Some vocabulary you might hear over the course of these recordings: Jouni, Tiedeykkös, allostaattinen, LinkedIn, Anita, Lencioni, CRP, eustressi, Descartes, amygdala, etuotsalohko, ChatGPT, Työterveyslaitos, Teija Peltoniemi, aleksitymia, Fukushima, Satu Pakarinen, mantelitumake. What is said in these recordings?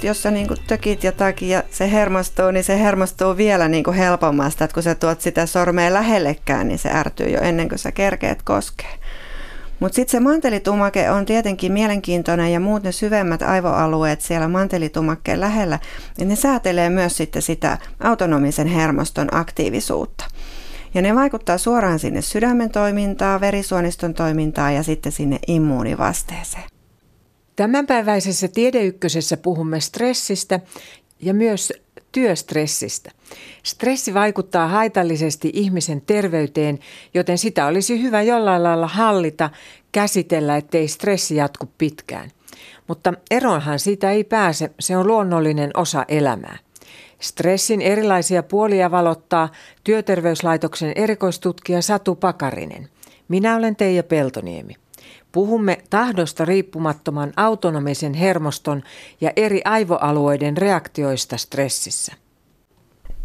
että jos sä niinku tökit jotakin ja se hermostuu, niin se hermostuu vielä niinku helpommasta. Että kun sä tuot sitä sormea lähellekään, niin se ärtyy jo ennen kuin sä kerkeet koskee. Mutta sitten se mantelitumake on tietenkin mielenkiintoinen ja muut ne syvemmät aivoalueet siellä mantelitumakkeen lähellä, niin ne säätelee myös sitten sitä autonomisen hermoston aktiivisuutta. Ja ne vaikuttaa suoraan sinne sydämen toimintaan, verisuoniston toimintaan ja sitten sinne immuunivasteeseen. Tämänpäiväisessä Tiedeykkösessä puhumme stressistä ja myös työstressistä. Stressi vaikuttaa haitallisesti ihmisen terveyteen, joten sitä olisi hyvä jollain lailla hallita, käsitellä, ettei stressi jatku pitkään. Mutta eroonhan siitä ei pääse, se on luonnollinen osa elämää. Stressin erilaisia puolia valottaa Työterveyslaitoksen erikoistutkija Satu Pakarinen. Minä olen Teija Peltoniemi. Puhumme tahdosta riippumattoman autonomisen hermoston ja eri aivoalueiden reaktioista stressissä.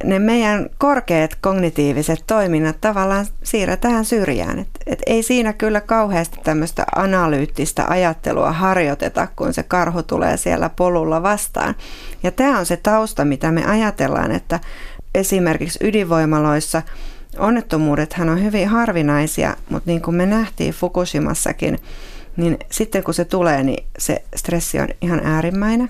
Ne meidän korkeat kognitiiviset toiminnat tavallaan siirretään syrjään. Et ei siinä kyllä kauheasti tämmöistä analyyttistä ajattelua harjoiteta, kun se karhu tulee siellä polulla vastaan. Ja tämä on se tausta, mitä me ajatellaan, että esimerkiksi ydinvoimaloissa onnettomuudethan on hyvin harvinaisia, mutta niin kuin me nähtiin Fukushimassakin, niin sitten kun se tulee, niin se stressi on ihan äärimmäinen.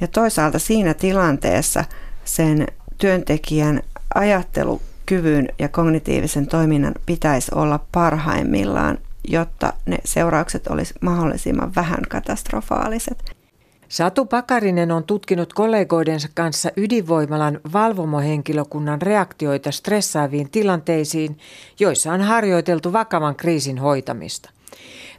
Ja toisaalta siinä tilanteessa sen työntekijän ajattelukyvyn ja kognitiivisen toiminnan pitäisi olla parhaimmillaan, jotta ne seuraukset olisi mahdollisimman vähän katastrofaaliset. Satu Pakarinen on tutkinut kollegoidensa kanssa ydinvoimalan valvomohenkilökunnan reaktioita stressaaviin tilanteisiin, joissa on harjoiteltu vakavan kriisin hoitamista.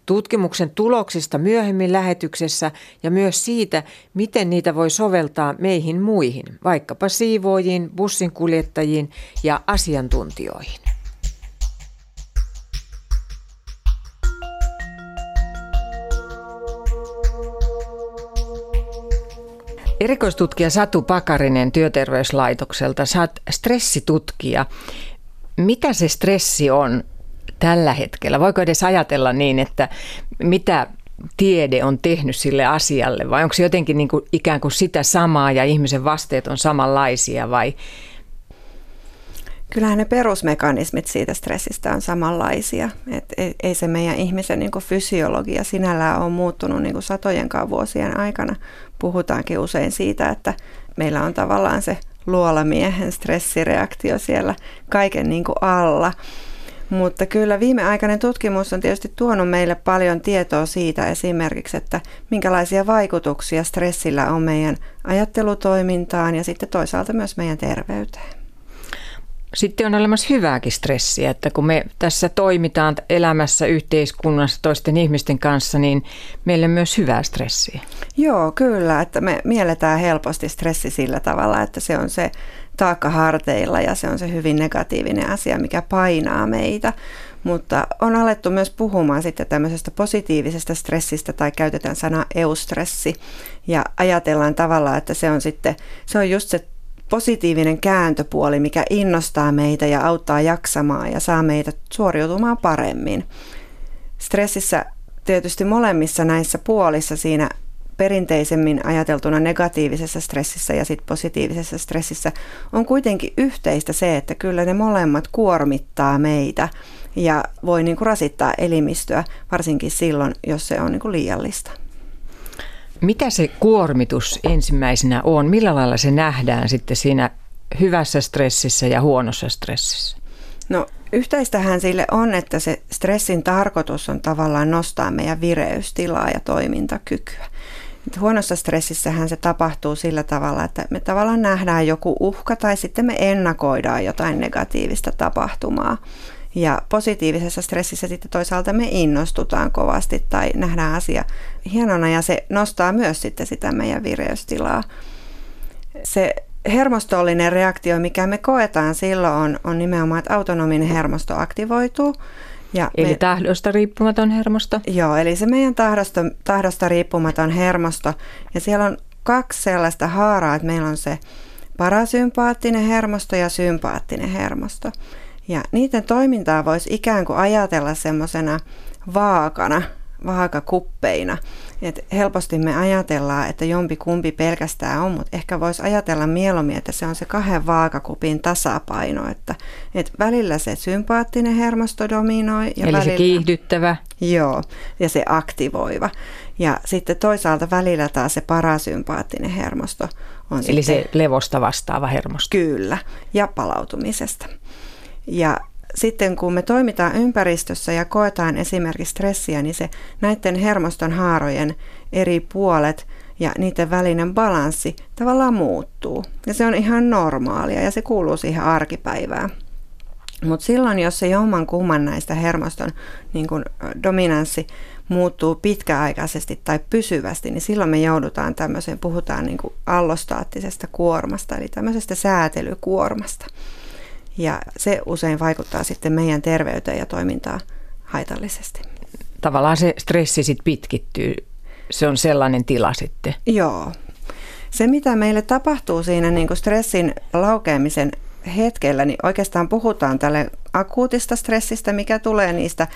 Tutkimuksen tuloksista myöhemmin lähetyksessä ja myös siitä, miten niitä voi soveltaa meihin muihin, vaikkapa siivoojiin, bussinkuljettajiin ja asiantuntijoihin. Erikoistutkija Satu Pakarinen Työterveyslaitokselta, sä oot stressitutkija. Mitä se stressi on tällä hetkellä? Voiko edes ajatella niin, että mitä tiede on tehnyt sille asialle, vai onko se jotenkin niin kuin ikään kuin sitä samaa ja ihmisen vasteet on samanlaisia vai? Kyllähän ne perusmekanismit siitä stressistä on samanlaisia. Et ei se meidän ihmisen niin kuin fysiologia sinällään ole muuttunut niin kuin satojenkaan vuosien aikana. Puhutaankin usein siitä, että meillä on tavallaan se luolamiehen stressireaktio siellä kaiken niin kuin alla. Mutta kyllä viimeaikainen tutkimus on tietysti tuonut meille paljon tietoa siitä esimerkiksi, että minkälaisia vaikutuksia stressillä on meidän ajattelutoimintaan ja sitten toisaalta myös meidän terveyteen. Sitten on olemassa hyvääkin stressiä, että kun me tässä toimitaan elämässä, yhteiskunnassa, toisten ihmisten kanssa, niin meillä on myös hyvää stressiä. Joo, kyllä, että me mielletään helposti stressi sillä tavalla, että se on se taakka harteilla ja se on se hyvin negatiivinen asia, mikä painaa meitä. Mutta on alettu myös puhumaan sitten tämmöisestä positiivisesta stressistä tai käytetään sanaa eustressi ja ajatellaan tavallaan, että se on just se positiivinen kääntöpuoli, mikä innostaa meitä ja auttaa jaksamaan ja saa meitä suoriutumaan paremmin. Stressissä tietysti molemmissa näissä puolissa siinä perinteisemmin ajateltuna negatiivisessa stressissä ja sit positiivisessa stressissä on kuitenkin yhteistä se, että kyllä ne molemmat kuormittaa meitä ja voi niinku rasittaa elimistöä, varsinkin silloin, jos se on niinku liiallista. Mitä se kuormitus ensimmäisenä on? Millä lailla se nähdään sitten siinä hyvässä stressissä ja huonossa stressissä? No yhteistähän sille on, että se stressin tarkoitus on tavallaan nostaa meidän vireystilaa ja toimintakykyä. Et huonossa stressissähän se tapahtuu sillä tavalla, että me tavallaan nähdään joku uhka tai sitten me ennakoidaan jotain negatiivista tapahtumaa. Ja positiivisessa stressissä sitten toisaalta me innostutaan kovasti tai nähdään asia hienona ja se nostaa myös sitten sitä meidän vireystilaa. Se hermostollinen reaktio, mikä me koetaan silloin, on nimenomaan, että autonominen hermosto aktivoituu. Ja eli tahdosta riippumaton hermosto? Joo, eli se meidän tahdosta riippumaton hermosto. Ja siellä on kaksi sellaista haaraa, että meillä on se parasympaattinen hermosto ja sympaattinen hermosto. Ja niiden toimintaa voisi ikään kuin ajatella semmoisena vaakana, vaakakuppeina. Et helposti me ajatellaan, että jompi kumpi pelkästään on, mutta ehkä voisi ajatella mieluummin, että se on se kahden vaakakupin tasapaino. Että välillä se sympaattinen hermosto dominoi. Ja eli välillä, se kiihdyttävä. Joo, ja se aktivoiva. Ja sitten toisaalta välillä taas se parasympaattinen hermosto on. Eli sitten, se levosta vastaava hermosto. Kyllä, ja palautumisesta. Ja sitten kun me toimitaan ympäristössä ja koetaan esimerkiksi stressiä, niin se näiden hermoston haarojen eri puolet ja niiden välinen balanssi tavallaan muuttuu. Ja se on ihan normaalia ja se kuuluu siihen arkipäivään. Mutta silloin, jos se jommankumman näistä hermoston niin kun dominanssi muuttuu pitkäaikaisesti tai pysyvästi, niin silloin me joudutaan tämmöiseen, puhutaan niin kun allostaattisesta kuormasta, eli tämmöisestä säätelykuormasta. Ja se usein vaikuttaa sitten meidän terveyteen ja toimintaan haitallisesti. Tavallaan se stressi sitten pitkittyy. Se on sellainen tila sitten. Joo. Se, mitä meille tapahtuu siinä niin kuin stressin laukeamisen hetkellä, niin oikeastaan puhutaan tälle akuutista stressistä, mikä tulee niistä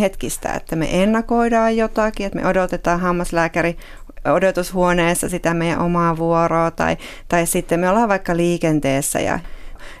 hetkistä, että me ennakoidaan jotakin, että me odotetaan hammaslääkäri odotushuoneessa sitä meidän omaa vuoroa tai sitten me ollaan vaikka liikenteessä ja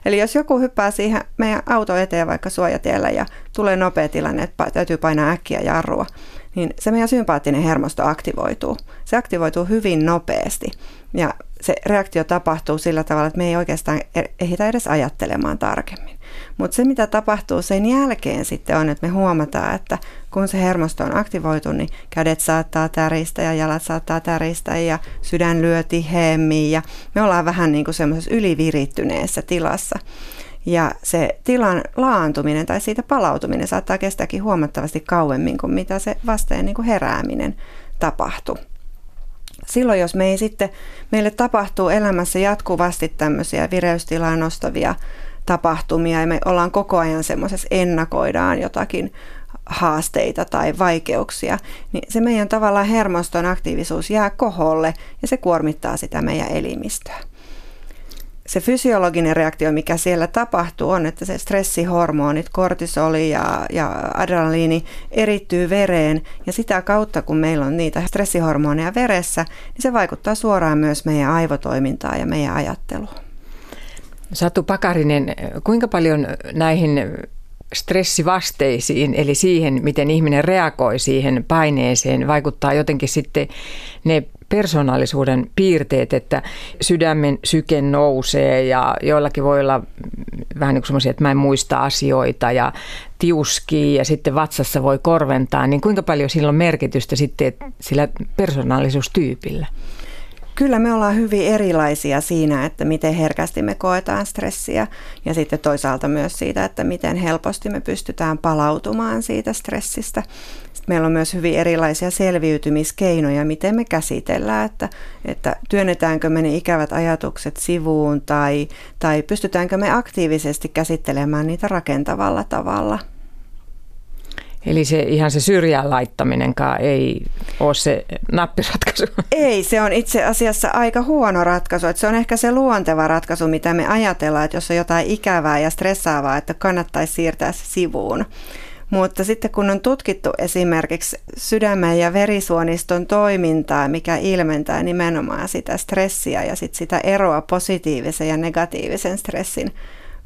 eli jos joku hyppää siihen meidän auto eteen vaikka suojatiellä ja tulee nopea tilanne, että täytyy painaa äkkiä jarrua, niin se meidän sympaattinen hermosto aktivoituu. Se aktivoituu hyvin nopeasti ja se reaktio tapahtuu sillä tavalla, että me ei oikeastaan ehditä edes ajattelemaan tarkemmin. Mutta se mitä tapahtuu sen jälkeen sitten on, että me huomataan, että kun se hermosto on aktivoitu, niin kädet saattaa täristä ja jalat saattaa täristä ja sydän lyö tiheemmin ja me ollaan vähän niin kuin semmoisessa ylivirittyneessä tilassa. Ja se tilan laantuminen tai siitä palautuminen saattaa kestääkin huomattavasti kauemmin kuin mitä se vasteen niin kuin herääminen tapahtuu. Silloin, jos me ei sitten, meille tapahtuu elämässä jatkuvasti tämmöisiä vireystilaa nostavia tapahtumia ja me ollaan koko ajan semmoisessa ennakoidaan jotakin haasteita tai vaikeuksia, niin se meidän tavallaan hermoston aktiivisuus jää koholle ja se kuormittaa sitä meidän elimistöä. Se fysiologinen reaktio, mikä siellä tapahtuu, on, että se stressihormonit, kortisoli ja adrenaliini erittyy vereen. Ja sitä kautta, kun meillä on niitä stressihormoneja veressä, niin se vaikuttaa suoraan myös meidän aivotoimintaan ja meidän ajatteluun. Satu Pakarinen, kuinka paljon näihin stressivasteisiin, eli siihen, miten ihminen reagoi siihen paineeseen, vaikuttaa jotenkin sitten ne persoonallisuuden piirteet, että sydämen syke nousee ja joillakin voi olla vähän niin kuin semmoisia, että mä en muista asioita ja tiuskii ja sitten vatsassa voi korventaa, niin kuinka paljon sillä on merkitystä sitten sillä persoonallisuustyypillä? Kyllä me ollaan hyvin erilaisia siinä, että miten herkästi me koetaan stressiä ja sitten toisaalta myös siitä, että miten helposti me pystytään palautumaan siitä stressistä. Sitten meillä on myös hyvin erilaisia selviytymiskeinoja, miten me käsitellään, että työnnetäänkö me ne ikävät ajatukset sivuun tai pystytäänkö me aktiivisesti käsittelemään niitä rakentavalla tavalla. Eli se ihan se syrjään laittaminenkaan ei ole se nappiratkaisu. Ei, se on itse asiassa aika huono ratkaisu. Että se on ehkä se luonteva ratkaisu, mitä me ajatellaan, että jos on jotain ikävää ja stressaavaa, että kannattaisi siirtää se sivuun. Mutta sitten kun on tutkittu esimerkiksi sydämen ja verisuoniston toimintaa, mikä ilmentää nimenomaan sitä stressiä ja sit sitä eroa positiivisen ja negatiivisen stressin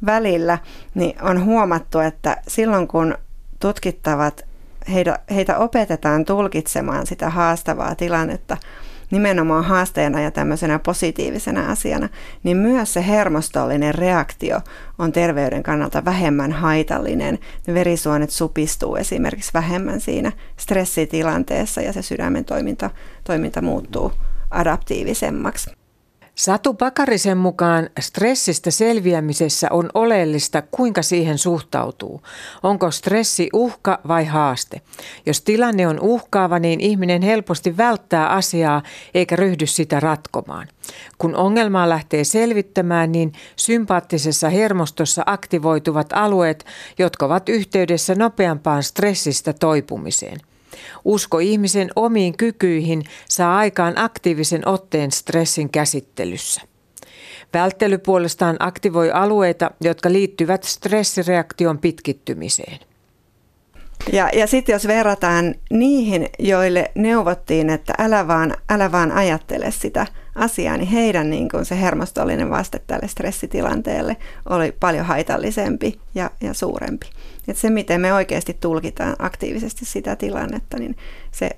välillä, niin on huomattu, että silloin kun tutkittavat, heitä opetetaan tulkitsemaan sitä haastavaa tilannetta nimenomaan haasteena ja tämmöisenä positiivisena asiana, niin myös se hermostollinen reaktio on terveyden kannalta vähemmän haitallinen. Ne verisuonet supistuu esimerkiksi vähemmän siinä stressitilanteessa ja se sydämen toiminta muuttuu adaptiivisemmaksi. Satu Pakarisen mukaan stressistä selviämisessä on oleellista, kuinka siihen suhtautuu. Onko stressi uhka vai haaste? Jos tilanne on uhkaava, niin ihminen helposti välttää asiaa eikä ryhdy sitä ratkomaan. Kun ongelmaa lähtee selvittämään, niin sympaattisessa hermostossa aktivoituvat alueet, jotka ovat yhteydessä nopeampaan stressistä toipumiseen. Usko ihmisen omiin kykyihin saa aikaan aktiivisen otteen stressin käsittelyssä. Välttely puolestaan aktivoi alueita, jotka liittyvät stressireaktion pitkittymiseen. Ja sitten jos verrataan niihin, joille neuvottiin, että älä vaan ajattele sitä asiaa, niin heidän niin kuin se hermostollinen vaste tälle stressitilanteelle oli paljon haitallisempi ja suurempi. Et se, miten me oikeasti tulkitaan aktiivisesti sitä tilannetta, niin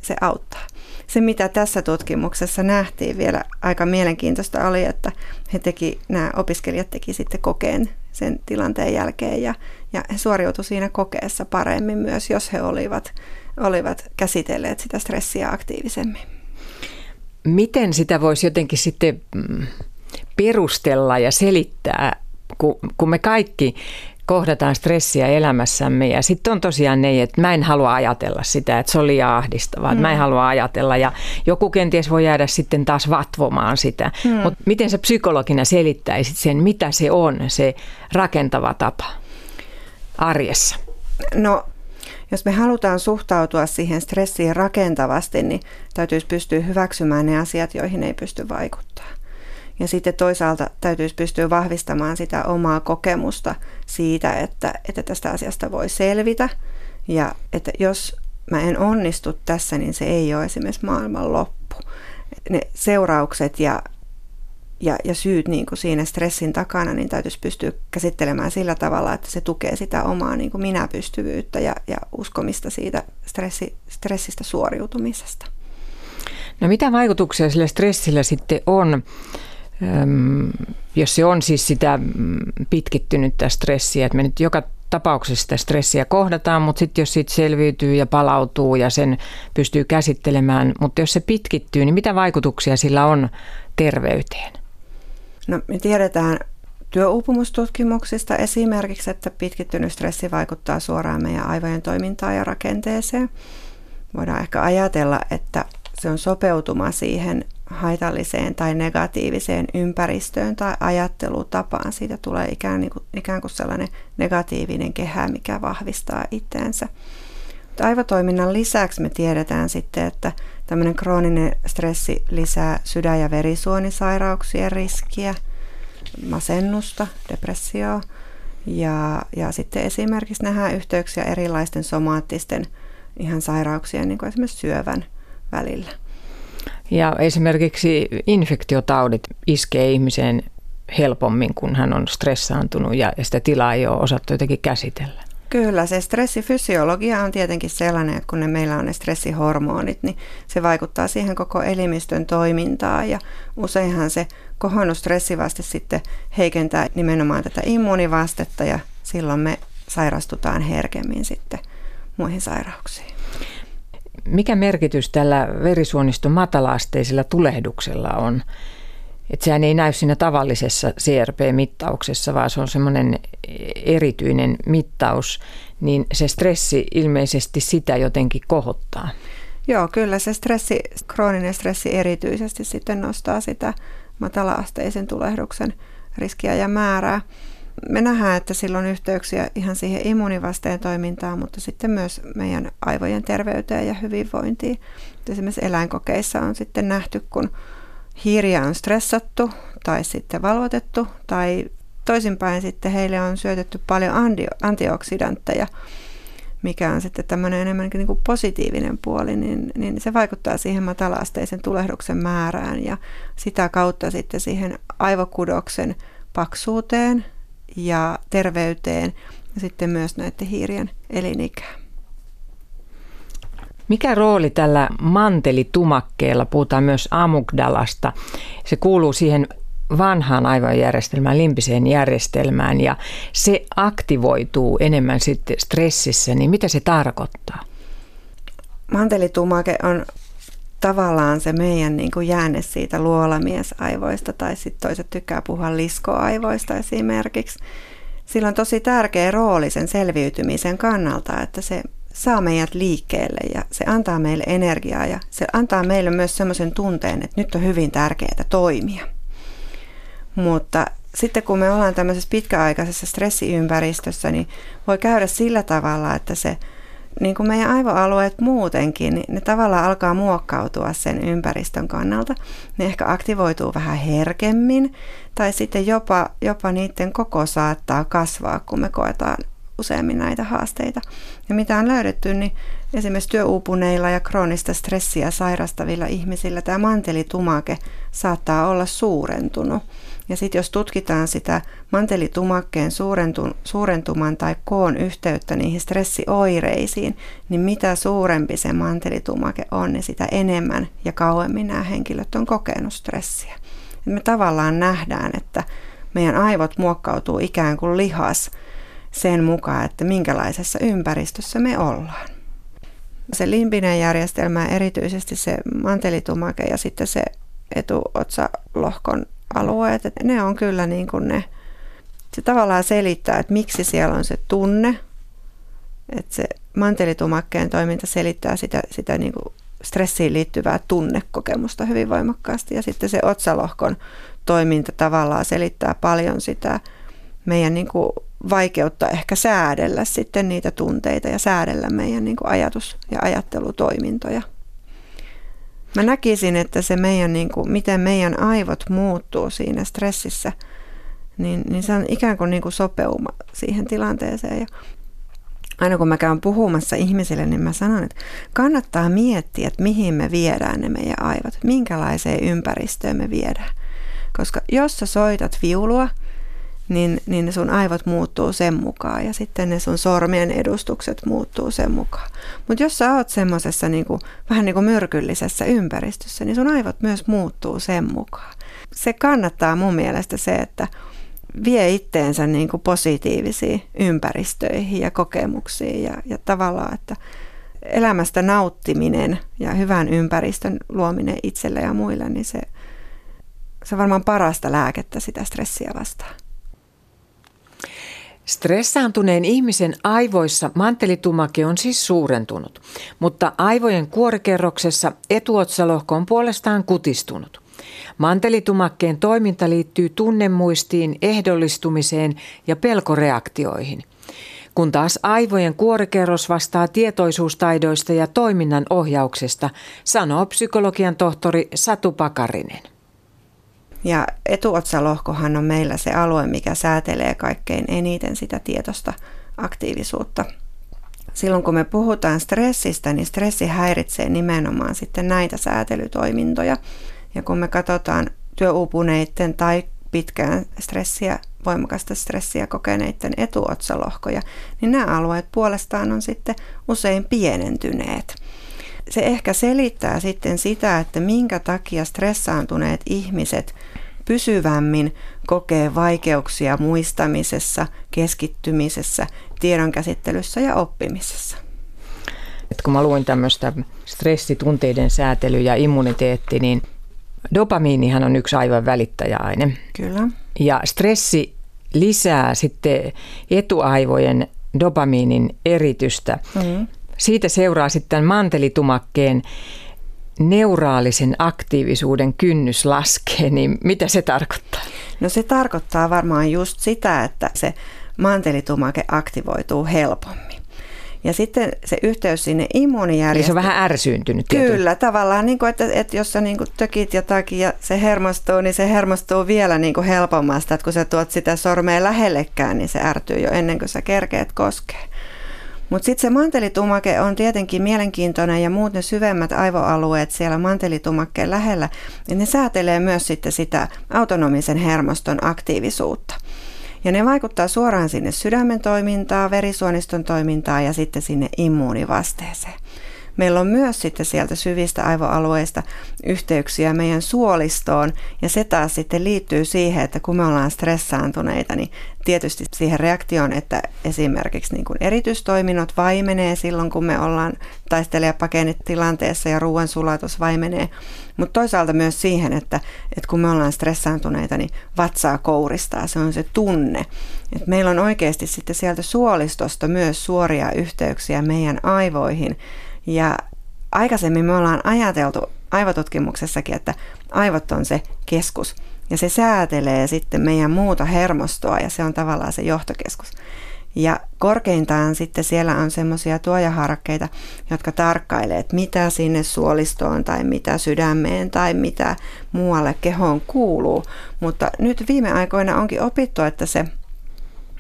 se auttaa. Se, mitä tässä tutkimuksessa nähtiin vielä aika mielenkiintoista oli, että nämä opiskelijat teki sitten kokeen sen tilanteen jälkeen ja he suoriutui siinä kokeessa paremmin myös, jos he olivat käsitelleet sitä stressiä aktiivisemmin. Miten sitä voisi jotenkin sitten perustella ja selittää, kun me kaikki kohdataan stressiä elämässämme ja sitten on tosiaan ne, että mä en halua ajatella sitä, että se on liian ahdistavaa, että mä en halua ajatella ja joku kenties voi jäädä sitten taas vatvomaan sitä. Mutta miten sä psykologina selittäisit sen, mitä se on, se rakentava tapa arjessa? No, jos me halutaan suhtautua siihen stressiin rakentavasti, niin täytyisi pystyä hyväksymään ne asiat, joihin ei pysty vaikuttamaan. Ja sitten toisaalta täytyisi pystyä vahvistamaan sitä omaa kokemusta siitä, että tästä asiasta voi selvitä. Ja että jos mä en onnistu tässä, niin se ei ole esimerkiksi maailman loppu. Ne seuraukset ja syyt niin kuin siinä stressin takana niin täytyisi pystyä käsittelemään sillä tavalla, että se tukee sitä omaa niin kuin minäpystyvyyttä ja uskomista siitä stressistä suoriutumisesta. No mitä vaikutuksia sillä stressillä sitten on? Jos se on siis sitä pitkittynyttä stressiä, että me nyt joka tapauksessa sitä stressiä kohdataan, mutta sitten jos siitä selviytyy ja palautuu ja sen pystyy käsittelemään, mutta jos se pitkittyy, niin mitä vaikutuksia sillä on terveyteen? No me tiedetään työuupumustutkimuksista esimerkiksi, että pitkittynyt stressi vaikuttaa suoraan meidän aivojen toimintaan ja rakenteeseen. Voidaan ehkä ajatella, että se on sopeutuma siihen haitalliseen tai negatiiviseen ympäristöön tai ajattelutapaan. Siitä tulee ikään kuin sellainen negatiivinen kehä, mikä vahvistaa itseänsä. Aivotoiminnan lisäksi me tiedetään sitten, että tämmöinen krooninen stressi lisää sydän- ja verisuonisairauksien riskiä, masennusta, depressiota ja sitten esimerkiksi nähdään yhteyksiä erilaisten somaattisten ihan sairauksien, niin kuin esimerkiksi syövän välillä. Ja esimerkiksi infektiotaudit iskee ihmiseen helpommin, kun hän on stressaantunut ja sitä tilaa ei ole osattu jotenkin käsitellä. Kyllä, se stressifysiologia on tietenkin sellainen, että kun meillä on ne stressihormonit, niin se vaikuttaa siihen koko elimistön toimintaan ja useinhan se kohonnut stressivaste sitten heikentää nimenomaan tätä immuunivastetta ja silloin me sairastutaan herkemmin sitten muihin sairauksiin. Mikä merkitys tällä verisuoniston matalaasteisella tulehduksella on? Että sehän ei näy siinä tavallisessa CRP-mittauksessa, vaan se on semmoinen erityinen mittaus, niin se stressi ilmeisesti sitä jotenkin kohottaa. Joo, kyllä se stressi, krooninen stressi erityisesti sitten nostaa sitä matalaasteisen tulehduksen riskiä ja määrää. Me nähdään, että sillä on yhteyksiä ihan siihen immuunivasteen toimintaan, mutta sitten myös meidän aivojen terveyteen ja hyvinvointiin. Esimerkiksi eläinkokeissa on sitten nähty, kun hiiriä on stressattu tai sitten valvotettu tai toisinpäin sitten heille on syötetty paljon antioksidantteja, mikä on sitten tämmöinen enemmänkin niin kuin positiivinen puoli, niin se vaikuttaa siihen matalaasteisen tulehduksen määrään ja sitä kautta sitten siihen aivokudoksen paksuuteen ja terveyteen ja sitten myös näiden hiirien elinikään. Mikä rooli tällä mantelitumakkeella, puhutaan myös amygdalasta, se kuuluu siihen vanhaan aivojärjestelmään, limbiseen järjestelmään ja se aktivoituu enemmän sitten stressissä, niin mitä se tarkoittaa? Mantelitumake on tavallaan se meidän niin kuin jäänne siitä luolamiesaivoista tai sitten toiset tykkää puhua liskoaivoista esimerkiksi. Sillä on tosi tärkeä rooli sen selviytymisen kannalta, että se saa meidät liikkeelle ja se antaa meille energiaa ja se antaa meille myös semmoisen tunteen, että nyt on hyvin tärkeää toimia. Mutta sitten kun me ollaan tämmöisessä pitkäaikaisessa stressiympäristössä, niin voi käydä sillä tavalla, että se niin kuin meidän aivoalueet muutenkin, niin ne tavallaan alkaa muokkautua sen ympäristön kannalta. Ne ehkä aktivoituu vähän herkemmin tai sitten jopa niiden koko saattaa kasvaa, kun me koetaan useammin näitä haasteita. Ja mitä on löydetty, niin esimerkiksi työuupuneilla ja kroonista stressiä sairastavilla ihmisillä tämä mantelitumake saattaa olla suurentunut. Ja sitten jos tutkitaan sitä mantelitumakkeen suurentuman tai koon yhteyttä niihin stressioireisiin, niin mitä suurempi se mantelitumake on, niin sitä enemmän ja kauemmin nämä henkilöt on kokenut stressiä. Et me tavallaan nähdään, että meidän aivot muokkautuu ikään kuin lihas sen mukaan, että minkälaisessa ympäristössä me ollaan. Se limbinen järjestelmä, erityisesti se mantelitumake ja sitten se etuotsalohkon alueet, että ne on kyllä niin kuin ne, se tavallaan selittää, että miksi siellä on se tunne, että se mantelitumakkeen toiminta selittää sitä niin kuin stressiin liittyvää tunnekokemusta hyvin voimakkaasti, ja sitten se otsalohkon toiminta tavallaan selittää paljon sitä meidän niin kuin vaikeutta ehkä säädellä sitten niitä tunteita ja säädellä meidän niin kuin ajatus- ja ajattelutoimintoja. Mä näkisin, että se meidän, niin kuin, miten meidän aivot muuttuu siinä stressissä, niin se on ikään kuin, sopeuma siihen tilanteeseen. Ja aina kun mä käyn puhumassa ihmisille, niin mä sanon, että kannattaa miettiä, että mihin me viedään ne meidän aivot, minkälaiseen ympäristöön me viedään. Koska jos sä soitat viulua, niin sun aivot muuttuu sen mukaan ja sitten ne sun sormien edustukset muuttuu sen mukaan. Mutta jos sä oot semmoisessa vähän niin kuin myrkyllisessä ympäristössä, niin sun aivot myös muuttuu sen mukaan. Se kannattaa mun mielestä se, että vie itteensä niin kuin positiivisiin ympäristöihin ja kokemuksiin ja tavallaan, että elämästä nauttiminen ja hyvän ympäristön luominen itselle ja muille, niin se on varmaan parasta lääkettä sitä stressiä vastaan. Stressaantuneen ihmisen aivoissa mantelitumake on siis suurentunut, mutta aivojen kuorikerroksessa etuotsalohko on puolestaan kutistunut. Mantelitumakkeen toiminta liittyy tunnemuistiin, ehdollistumiseen ja pelkoreaktioihin, kun taas aivojen kuorikerros vastaa tietoisuustaidoista ja toiminnan ohjauksesta, sanoo psykologian tohtori Satu Pakarinen. Ja etuotsalohkohan on meillä se alue, mikä säätelee kaikkein eniten sitä tietoista aktiivisuutta. Silloin kun me puhutaan stressistä, niin stressi häiritsee nimenomaan sitten näitä säätelytoimintoja. Ja kun me katsotaan työuupuneiden tai pitkään voimakasta stressiä kokeneiden etuotsalohkoja, niin nämä alueet puolestaan on sitten usein pienentyneet. Se ehkä selittää sitten sitä, että minkä takia stressaantuneet ihmiset pysyvämmin kokee vaikeuksia muistamisessa, keskittymisessä, tiedonkäsittelyssä ja oppimisessa. Et kun mä luin tämmöistä stressitunteiden säätely ja immuniteetti, niin dopamiinihan on yksi aivan välittäjäaine. Kyllä. Ja stressi lisää sitten etuaivojen dopamiinin eritystä. Mm-hmm. Siitä seuraa sitten mantelitumakkeen neuraalisen aktiivisuuden kynnys laskee, niin mitä se tarkoittaa? No se tarkoittaa varmaan just sitä, että se mantelitumakke aktivoituu helpommin. Ja sitten se yhteys sinne immuunijärjestelmään. Eli se on vähän ärsyyntynyt tietysti. Kyllä, tavallaan, että jos sä tökit jotakin ja se hermostuu, niin se hermostuu vielä helpommasta. Että kun sä tuot sitä sormea lähellekään, niin se ärtyy jo ennen kuin sä kerkeet koskee. Mutta sitten se mantelitumake on tietenkin mielenkiintoinen ja muut ne syvemmät aivoalueet siellä mantelitumakkeen lähellä, niin ne säätelee myös sitten sitä autonomisen hermoston aktiivisuutta. Ja ne vaikuttaa suoraan sinne sydämen toimintaan, verisuoniston toimintaan ja sitten sinne immuunivasteeseen. Meillä on myös sitten sieltä syvistä aivoalueista yhteyksiä meidän suolistoon ja se taas sitten liittyy siihen, että kun me ollaan stressaantuneita, niin tietysti siihen reaktioon, että esimerkiksi niin kuin erityistoiminnot vaimenee silloin, kun me ollaan taistelijapakennetilanteessa ja ruoansulatus vaimenee, mutta toisaalta myös siihen, että kun me ollaan stressaantuneita, niin vatsaa kouristaa, se on se tunne. Et meillä on oikeasti sitten sieltä suolistosta myös suoria yhteyksiä meidän aivoihin. Ja aikaisemmin me ollaan ajateltu aivotutkimuksessakin, että aivot on se keskus ja se säätelee sitten meidän muuta hermostoa ja se on tavallaan se johtokeskus. Ja korkeintaan sitten siellä on semmoisia tuojaharkkeita, jotka tarkkailee, että mitä sinne suolistoon tai mitä sydämeen tai mitä muualle kehoon kuuluu. Mutta nyt viime aikoina onkin opittu, että se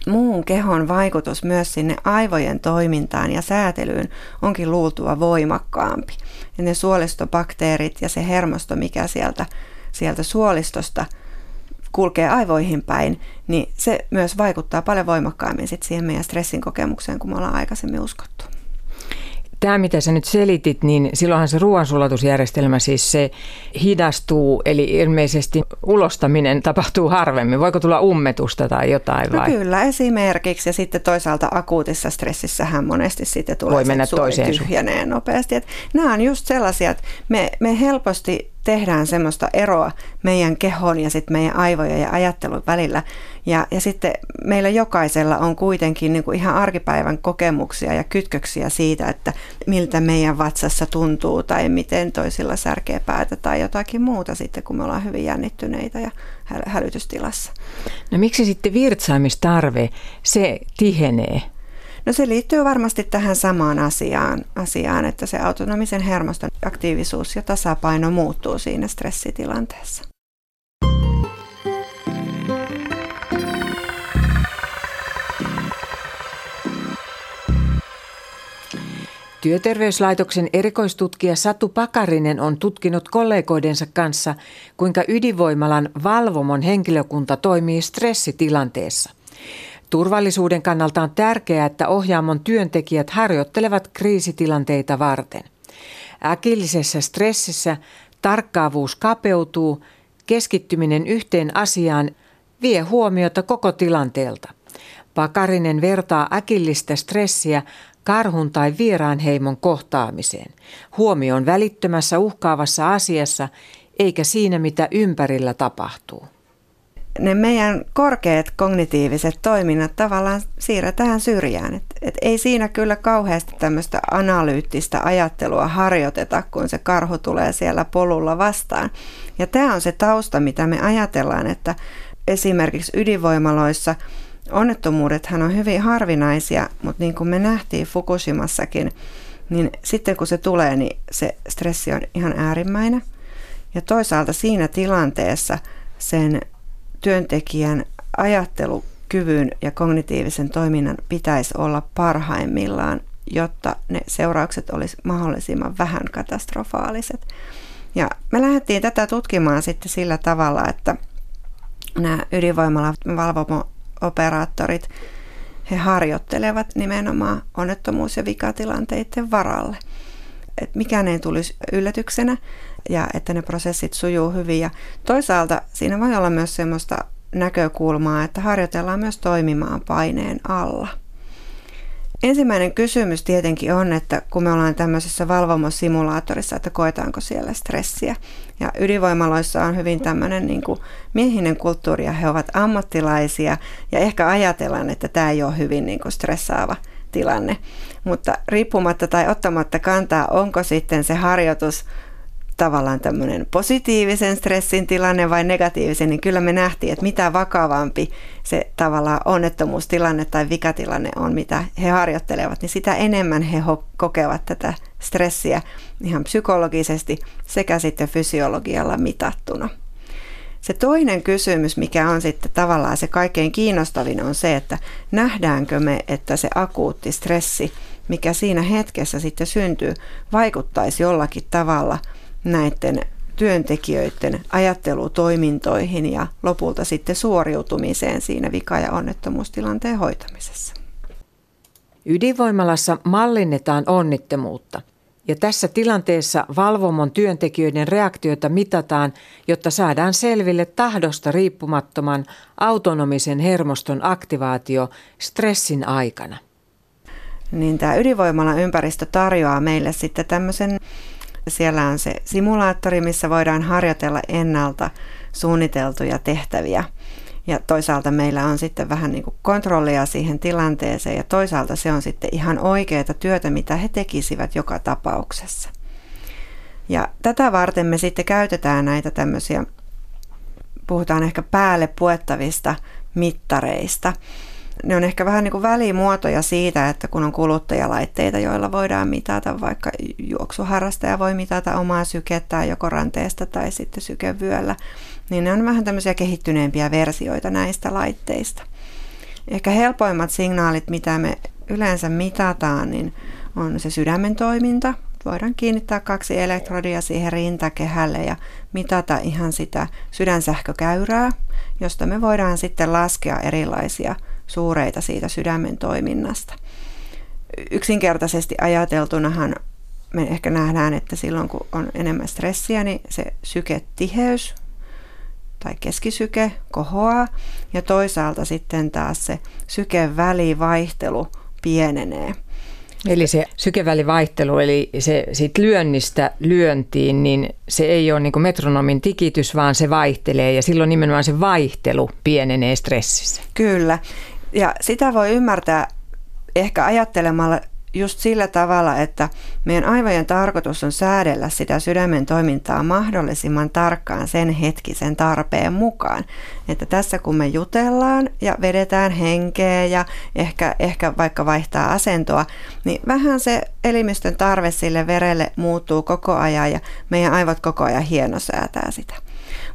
muun kehon vaikutus myös sinne aivojen toimintaan ja säätelyyn onkin luultua voimakkaampi. Ja ne suolistobakteerit ja se hermosto, mikä sieltä suolistosta kulkee aivoihin päin, niin se myös vaikuttaa paljon voimakkaammin sit siihen meidän stressin kokemukseen, kun me ollaan aikaisemmin uskottu. Tämä, mitä sä nyt selitit, niin silloinhan se ruoansulatusjärjestelmä siis se hidastuu, eli ilmeisesti ulostaminen tapahtuu harvemmin. Voiko tulla ummetusta tai jotain vai? No kyllä, esimerkiksi. Ja sitten toisaalta akuutissa stressissähän monesti sitten tulee suoli tyhjenee nopeasti. Et nämä on just sellaisia, että me helposti tehdään semmoista eroa meidän kehon ja sitten meidän aivojen ja ajattelun välillä. Ja sitten meillä jokaisella on kuitenkin niinku ihan arkipäivän kokemuksia ja kytköksiä siitä, että miltä meidän vatsassa tuntuu tai miten toisilla särkee päätä tai jotakin muuta sitten, kun me ollaan hyvin jännittyneitä ja hälytystilassa. No miksi sitten virtsaamistarve, se tihenee? No se liittyy varmasti tähän samaan asiaan, että se autonomisen hermoston aktiivisuus ja tasapaino muuttuu siinä stressitilanteessa. Työterveyslaitoksen erikoistutkija Satu Pakarinen on tutkinut kollegoidensa kanssa, kuinka ydinvoimalan valvomon henkilökunta toimii stressitilanteessa. Turvallisuuden kannalta on tärkeää, että ohjaamon työntekijät harjoittelevat kriisitilanteita varten. Äkillisessä stressissä tarkkaavuus kapeutuu, keskittyminen yhteen asiaan vie huomiota koko tilanteelta. Pakarinen vertaa äkillistä stressiä karhun tai vieraan heimon kohtaamiseen. Huomio on välittömässä uhkaavassa asiassa eikä siinä, mitä ympärillä tapahtuu. Ne meidän korkeat kognitiiviset toiminnat tavallaan siirretään syrjään. Et ei siinä kyllä kauheasti tämmöistä analyyttistä ajattelua harjoiteta, kun se karhu tulee siellä polulla vastaan. Ja tämä on se tausta, mitä me ajatellaan, että esimerkiksi ydinvoimaloissa onnettomuudethan on hyvin harvinaisia, mutta niin kuin me nähtiin Fukushimassakin, niin sitten kun se tulee, niin se stressi on ihan äärimmäinen. Ja toisaalta siinä tilanteessa sen työntekijän ajattelukyvyn ja kognitiivisen toiminnan pitäisi olla parhaimmillaan, jotta ne seuraukset olisi mahdollisimman vähän katastrofaaliset. Ja me lähdettiin tätä tutkimaan sitten sillä tavalla, että nämä ydinvoimalavalvomo-operaattorit, he harjoittelevat nimenomaan onnettomuus- ja vikatilanteiden varalle. Että mikään ei tulisi yllätyksenä ja että ne prosessit sujuu hyvin. Ja toisaalta siinä voi olla myös semmoista näkökulmaa, että harjoitellaan myös toimimaan paineen alla. Ensimmäinen kysymys tietenkin on, että kun me ollaan tämmöisessä valvomosimulaattorissa, että koetaanko siellä stressiä. Ja ydinvoimaloissa on hyvin tämmöinen niin kuin miehinen kulttuuri ja he ovat ammattilaisia ja ehkä ajatellaan, että tämä ei ole hyvin niin kuin stressaava tilanne. Mutta riippumatta tai ottamatta kantaa, onko sitten se harjoitus tavallaan tämmöinen positiivisen stressin tilanne vai negatiivisen, niin kyllä me nähtiin, että mitä vakavampi se tavallaan onnettomuustilanne tai vikatilanne on, mitä he harjoittelevat, niin sitä enemmän he kokevat tätä stressiä ihan psykologisesti sekä sitten fysiologialla mitattuna. Se toinen kysymys, mikä on sitten tavallaan se kaikkein kiinnostavin, on se, että nähdäänkö me, että se akuutti stressi, mikä siinä hetkessä sitten syntyy, vaikuttaisi jollakin tavalla näiden työntekijöiden ajattelutoimintoihin ja lopulta sitten suoriutumiseen siinä vika- ja onnettomuustilanteen hoitamisessa. Ydinvoimalassa mallinnetaan onnettomuutta. Ja tässä tilanteessa valvomon työntekijöiden reaktioita mitataan, jotta saadaan selville tahdosta riippumattoman autonomisen hermoston aktivaatio stressin aikana. Niin tämä ydinvoimalan ympäristö tarjoaa meille sitten tämmöisen, siellä on se simulaattori, missä voidaan harjoitella ennalta suunniteltuja tehtäviä. Ja toisaalta meillä on sitten vähän niin kuin kontrollia siihen tilanteeseen ja toisaalta se on sitten ihan oikeaa työtä, mitä he tekisivät joka tapauksessa. Ja tätä varten me sitten käytetään näitä tämmöisiä, puhutaan ehkä päälle puettavista mittareista. Ne on ehkä vähän niin kuin välimuotoja siitä, että kun on kuluttajalaitteita, joilla voidaan mitata, vaikka juoksuharrastaja voi mitata omaa sykettään joko ranteesta tai sitten sykevyöllä, niin ne on vähän tämmöisiä kehittyneempiä versioita näistä laitteista. Ehkä helpoimmat signaalit, mitä me yleensä mitataan, niin on se sydämen toiminta. Voidaan kiinnittää 2 elektrodia siihen rintakehälle ja mitata ihan sitä sydänsähkökäyrää, josta me voidaan sitten laskea erilaisia suureita siitä sydämen toiminnasta. Yksinkertaisesti ajateltunahan me ehkä nähdään, että silloin kun on enemmän stressiä, niin se syketiheys tai keskisyke kohoaa ja toisaalta sitten taas se sykevälivaihtelu pienenee. Eli se sykevälivaihtelu, eli se siitä lyönnistä lyöntiin, niin se ei ole niin kuin metronomin tikitys, vaan se vaihtelee ja silloin nimenomaan se vaihtelu pienenee stressissä. Kyllä, ja sitä voi ymmärtää ehkä ajattelemalla just sillä tavalla, että meidän aivojen tarkoitus on säädellä sitä sydämen toimintaa mahdollisimman tarkkaan sen hetkisen tarpeen mukaan. Että tässä kun me jutellaan ja vedetään henkeä ja ehkä vaikka vaihtaa asentoa, niin vähän se elimistön tarve sille verelle muuttuu koko ajan ja meidän aivot koko ajan hienosäätää sitä.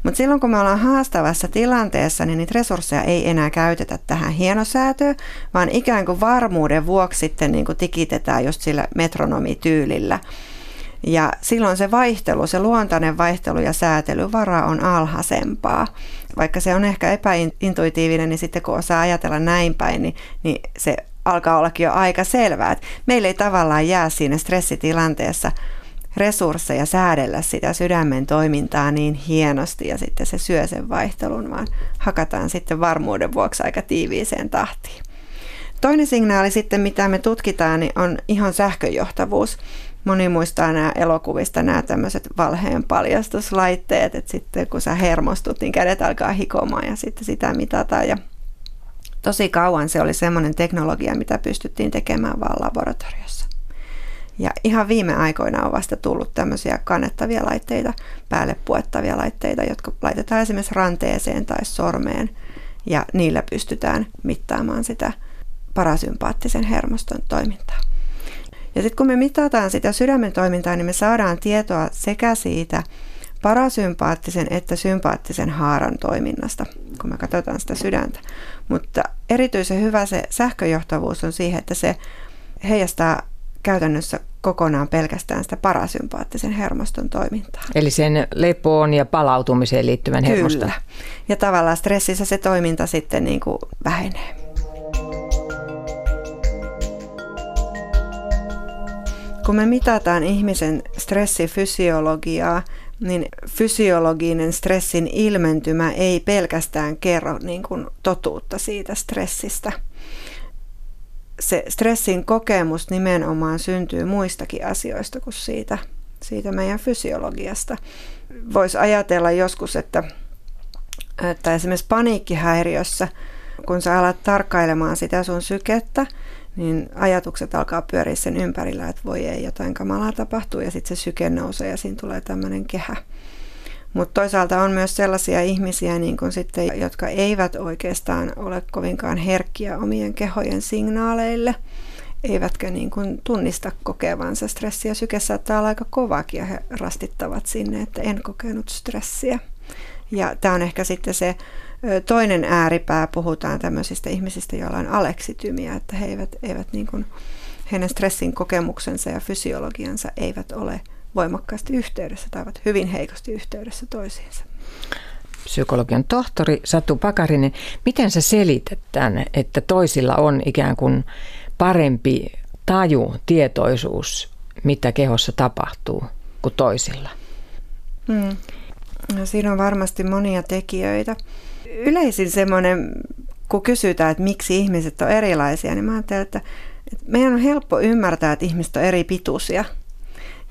Mutta silloin kun me ollaan haastavassa tilanteessa, niin niitä resursseja ei enää käytetä tähän hienosäätöön, vaan ikään kuin varmuuden vuoksi sitten niin kuin tikitetään just sillä metronomityylillä. Ja silloin se vaihtelu, se luontainen vaihtelu ja säätelyvara on alhaisempaa. Vaikka se on ehkä epäintuitiivinen, niin sitten kun osaa ajatella näin päin, niin se alkaa ollakin jo aika selvää. Et meillä ei tavallaan jää siinä stressitilanteessa resursseja säädellä sitä sydämen toimintaa niin hienosti ja sitten se syö sen vaihtelun, vaan hakataan sitten varmuuden vuoksi aika tiiviiseen tahtiin. Toinen signaali sitten, mitä me tutkitaan, niin on ihon sähköjohtavuus. Moni muistaa nämä elokuvista nämä tämmöiset valheenpaljastuslaitteet, että sitten kun sä hermostut, niin kädet alkaa hikomaan ja sitten sitä mitataan. Ja tosi kauan se oli semmoinen teknologia, mitä pystyttiin tekemään vaan laboratoriossa. Ja ihan viime aikoina on vasta tullut tämmöisiä kannettavia laitteita, päälle puettavia laitteita, jotka laitetaan esimerkiksi ranteeseen tai sormeen. Ja niillä pystytään mittaamaan sitä parasympaattisen hermoston toimintaa. Ja sitten kun me mitataan sitä sydämen toimintaa, niin me saadaan tietoa sekä siitä parasympaattisen että sympaattisen haaran toiminnasta, kun me katsotaan sitä sydäntä. Mutta erityisen hyvä se sähköjohtavuus on siihen, että se heijastaa käytännössä kokonaan pelkästään sitä parasympaattisen hermoston toimintaa. Eli sen lepoon ja palautumiseen liittyvän hermoston. Kyllä. Ja tavallaan stressissä se toiminta sitten niin kuin vähenee. Kun me mitataan ihmisen stressifysiologiaa, niin fysiologinen stressin ilmentymä ei pelkästään kerro niin kuin totuutta siitä stressistä. Se stressin kokemus nimenomaan syntyy muistakin asioista kuin siitä meidän fysiologiasta. Voisi ajatella joskus, että esimerkiksi paniikkihäiriössä, kun sä alat tarkkailemaan sitä sun sykettä, niin ajatukset alkaa pyöriä sen ympärillä, että voi ei, jotain kamalaa tapahtuu ja sitten se syke nousee ja siinä tulee tämmöinen kehä. Mutta toisaalta on myös sellaisia ihmisiä, niin kun sitten, jotka eivät oikeastaan ole kovinkaan herkkiä omien kehojen signaaleille, eivätkä niin kun tunnista kokevansa stressiä. Syke saattaa olla aika kovakin ja he rastittavat sinne, että en kokenut stressiä. Ja tämä on ehkä sitten se toinen ääripää, puhutaan tämmöisistä ihmisistä, joilla on aleksitymiä, että he eivät niin kun, heidän stressin kokemuksensa ja fysiologiansa eivät ole voimakkaasti yhteydessä tai ovat hyvin heikosti yhteydessä toisiinsa. Psykologian tohtori Satu Pakarinen, miten sä selität tämän, että toisilla on ikään kuin parempi taju, tietoisuus, mitä kehossa tapahtuu kuin toisilla? No, siinä on varmasti monia tekijöitä. Yleisin semmoinen, kun kysytään, että miksi ihmiset on erilaisia, niin mä ajattelen, että meidän on helppo ymmärtää, että ihmiset on eri pituisia.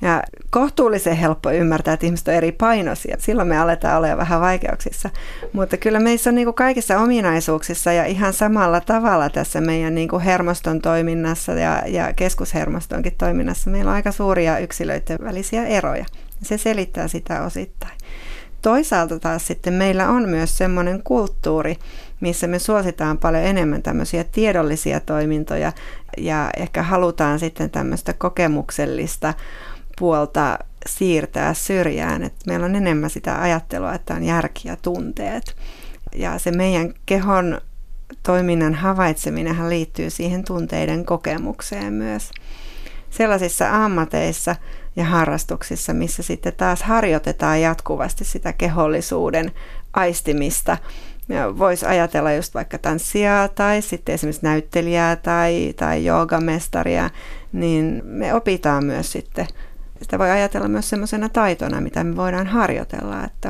Ja kohtuullisen helppo ymmärtää, että ihmiset on eri painoisia. Silloin me aletaan olemaan vähän vaikeuksissa. Mutta kyllä meissä on niin kuin kaikissa ominaisuuksissa ja ihan samalla tavalla tässä meidän niin kuin hermoston toiminnassa ja keskushermostonkin toiminnassa. Meillä on aika suuria yksilöiden välisiä eroja. Se selittää sitä osittain. Toisaalta taas sitten meillä on myös semmoinen kulttuuri, missä me suositaan paljon enemmän tämmöisiä tiedollisia toimintoja ja ehkä halutaan sitten tämmöistä kokemuksellista puolta siirtää syrjään, että meillä on enemmän sitä ajattelua, että on järki ja tunteet. Ja se meidän kehon toiminnan havaitseminenhan liittyy siihen tunteiden kokemukseen myös. Sellaisissa ammateissa ja harrastuksissa, missä sitten taas harjoitetaan jatkuvasti sitä kehollisuuden aistimista, voisi ajatella just vaikka tanssijaa tai sitten esimerkiksi näyttelijää tai joogamestaria, niin me opitaan myös sitten, sitä voi ajatella myös semmoisena taitona, mitä me voidaan harjoitella, että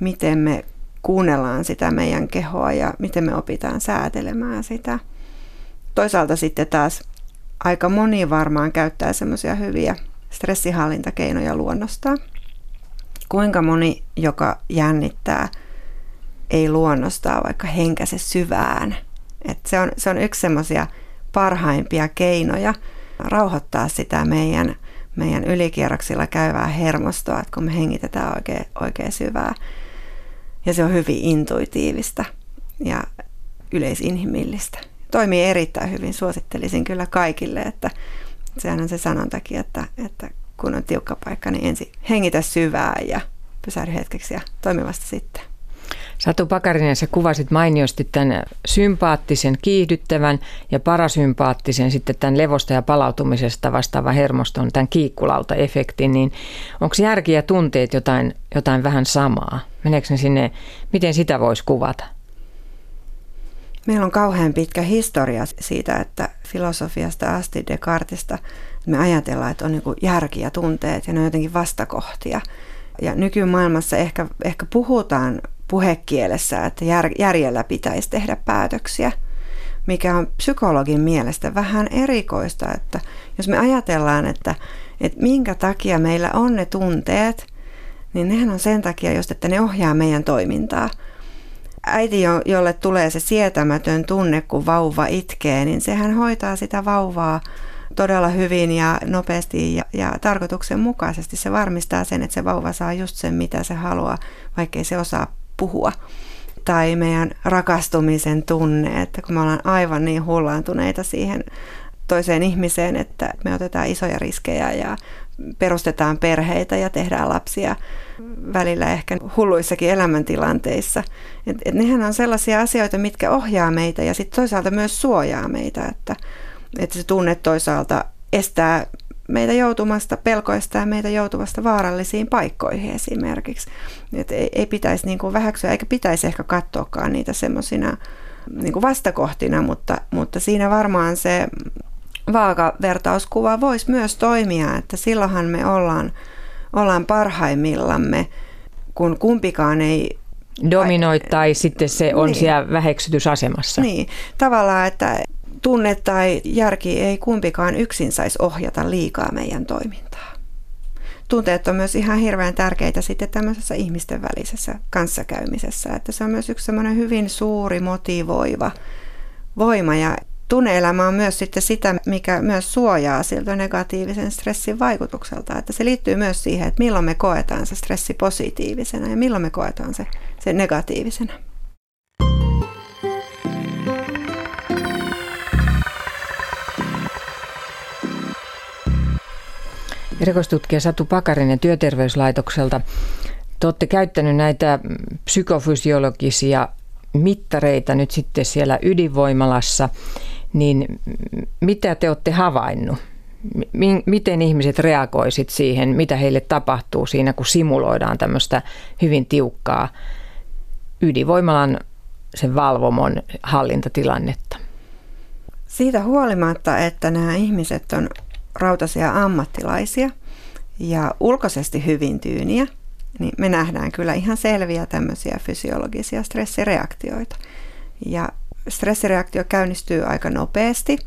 miten me kuunnellaan sitä meidän kehoa ja miten me opitaan säätelemään sitä. Toisaalta sitten taas aika moni varmaan käyttää semmoisia hyviä stressinhallintakeinoja luonnostaan. Kuinka moni, joka jännittää, ei luonnostaa vaikka henkäse syvään. Se on yksi semmoisia parhaimpia keinoja rauhoittaa sitä meidän ylikierroksilla käyvää hermostoa, että kun me hengitetään oikein syvää. Ja se on hyvin intuitiivista ja yleisinhimillistä. Toimii erittäin hyvin, suosittelisin kyllä kaikille, että sehän on se sanontakin, että kun on tiukka paikka, niin ensin hengitä syvää ja pysähdy hetkeksi ja toimivasti sitten. Satu Pakarinen, sä kuvasit mainiosti tämän sympaattisen, kiihdyttävän ja parasympaattisen, sitten tämän levosta ja palautumisesta vastaavan hermoston, tämän kiikkulauta-efektin, niin onko järki ja tunteet jotain vähän samaa? Meneekö ne sinne, miten sitä voisi kuvata? Meillä on kauhean pitkä historia siitä, että filosofiasta asti Descartesista me ajatellaan, että on niin kuin järki ja tunteet ja ne on jotenkin vastakohtia. Ja nykymaailmassa ehkä puhutaan puhekielessä, että järjellä pitäisi tehdä päätöksiä, mikä on psykologin mielestä vähän erikoista, että jos me ajatellaan, että minkä takia meillä on ne tunteet, niin nehän on sen takia just, että ne ohjaa meidän toimintaa. Äiti, jolle tulee se sietämätön tunne, kun vauva itkee, niin sehän hoitaa sitä vauvaa todella hyvin ja nopeasti ja tarkoituksenmukaisesti. Se varmistaa sen, että se vauva saa just sen, mitä se haluaa, vaikkei se osaa puhua. Tai meidän rakastumisen tunne, että kun me ollaan aivan niin hullaantuneita siihen toiseen ihmiseen, että me otetaan isoja riskejä ja perustetaan perheitä ja tehdään lapsia välillä ehkä hulluissakin elämäntilanteissa. Et nehän on sellaisia asioita, mitkä ohjaa meitä ja sitten toisaalta myös suojaa meitä, että se tunne toisaalta estää meitä joutumasta pelkoista ja meitä joutumasta vaarallisiin paikkoihin esimerkiksi. Ei pitäisi niin kuin vähäksyä eikä pitäisi ehkä katsoakaan niitä semmoisina niin kuin vastakohtina, mutta siinä varmaan se vaakavertauskuva voisi myös toimia, että silloinhan me ollaan parhaimmillamme, kun kumpikaan ei dominoi tai sitten se on niin siellä väheksytysasemassa. Niin, tavallaan, että tunne tai järki ei kumpikaan yksin saisi ohjata liikaa meidän toimintaa. Tunteet on myös ihan hirveän tärkeitä sitten tämmöisessä ihmisten välisessä kanssakäymisessä, että se on myös yksi semmoinen hyvin suuri motivoiva voima ja tunne-elämä on myös sitten sitä, mikä myös suojaa siltä negatiivisen stressin vaikutukselta, että se liittyy myös siihen, että milloin me koetaan se stressi positiivisena ja milloin me koetaan se negatiivisena. Erikoistutkija Satu Pakarinen Työterveyslaitokselta. Te olette käyttänyt näitä psykofysiologisia mittareita nyt sitten siellä ydinvoimalassa, niin mitä te olette havainnut? Miten ihmiset reagoisit siihen, mitä heille tapahtuu siinä, kun simuloidaan tämmöistä hyvin tiukkaa ydinvoimalan sen valvomon hallintatilannetta? Siitä huolimatta, että nämä ihmiset on rautaisia ammattilaisia ja ulkoisesti hyvin tyyniä, niin me nähdään kyllä ihan selviä tämmöisiä fysiologisia stressireaktioita. Ja stressireaktio käynnistyy aika nopeasti.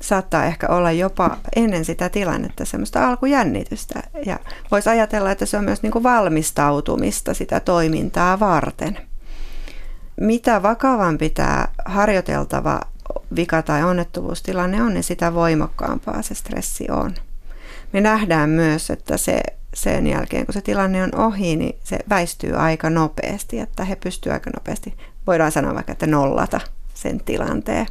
Saattaa ehkä olla jopa ennen sitä tilannetta semmoista alkujännitystä. Ja voisi ajatella, että se on myös niin kuin valmistautumista sitä toimintaa varten. Mitä vakavampi tämä harjoiteltava vika- tai onnettomuustilanne on, niin sitä voimakkaampaa se stressi on. Me nähdään myös, että sen jälkeen, kun se tilanne on ohi, niin se väistyy aika nopeasti, että he pystyvät aika nopeasti, voidaan sanoa vaikka, että nollata sen tilanteen.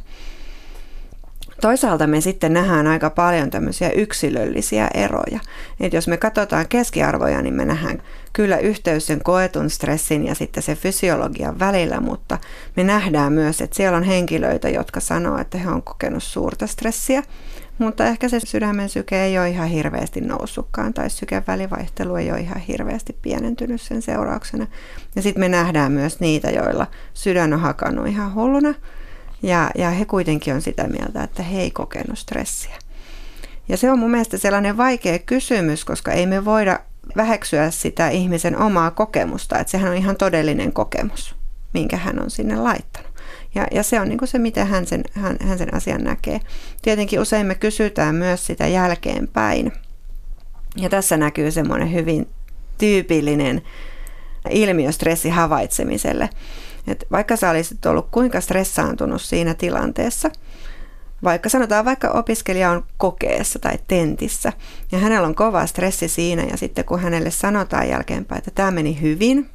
Toisaalta me sitten nähdään aika paljon tämmöisiä yksilöllisiä eroja. Et jos me katsotaan keskiarvoja, niin me nähdään kyllä yhteys sen koetun stressin ja sitten sen fysiologian välillä, mutta me nähdään myös, että siellä on henkilöitä, jotka sanoo, että he on kokenut suurta stressiä, mutta ehkä se sydämen syke ei ole ihan hirveästi noussutkaan tai sykevälivaihtelu ei ole ihan hirveästi pienentynyt sen seurauksena. Ja sitten me nähdään myös niitä, joilla sydän on hakannut ihan hulluna. Ja he kuitenkin on sitä mieltä, että he ei kokenut stressiä. Ja se on mun mielestä sellainen vaikea kysymys, koska ei me voida väheksyä sitä ihmisen omaa kokemusta. Että sehän on ihan todellinen kokemus, minkä hän on sinne laittanut. Ja se on niin kuin se, miten hän sen asian näkee. Tietenkin usein me kysytään myös sitä jälkeenpäin. Ja tässä näkyy semmoinen hyvin tyypillinen ilmiö stressin havaitsemiselle. Et vaikka sä olisit ollut kuinka stressaantunut siinä tilanteessa, vaikka opiskelija on kokeessa tai tentissä ja hänellä on kova stressi siinä ja sitten kun hänelle sanotaan jälkeenpäin, että tämä meni hyvin,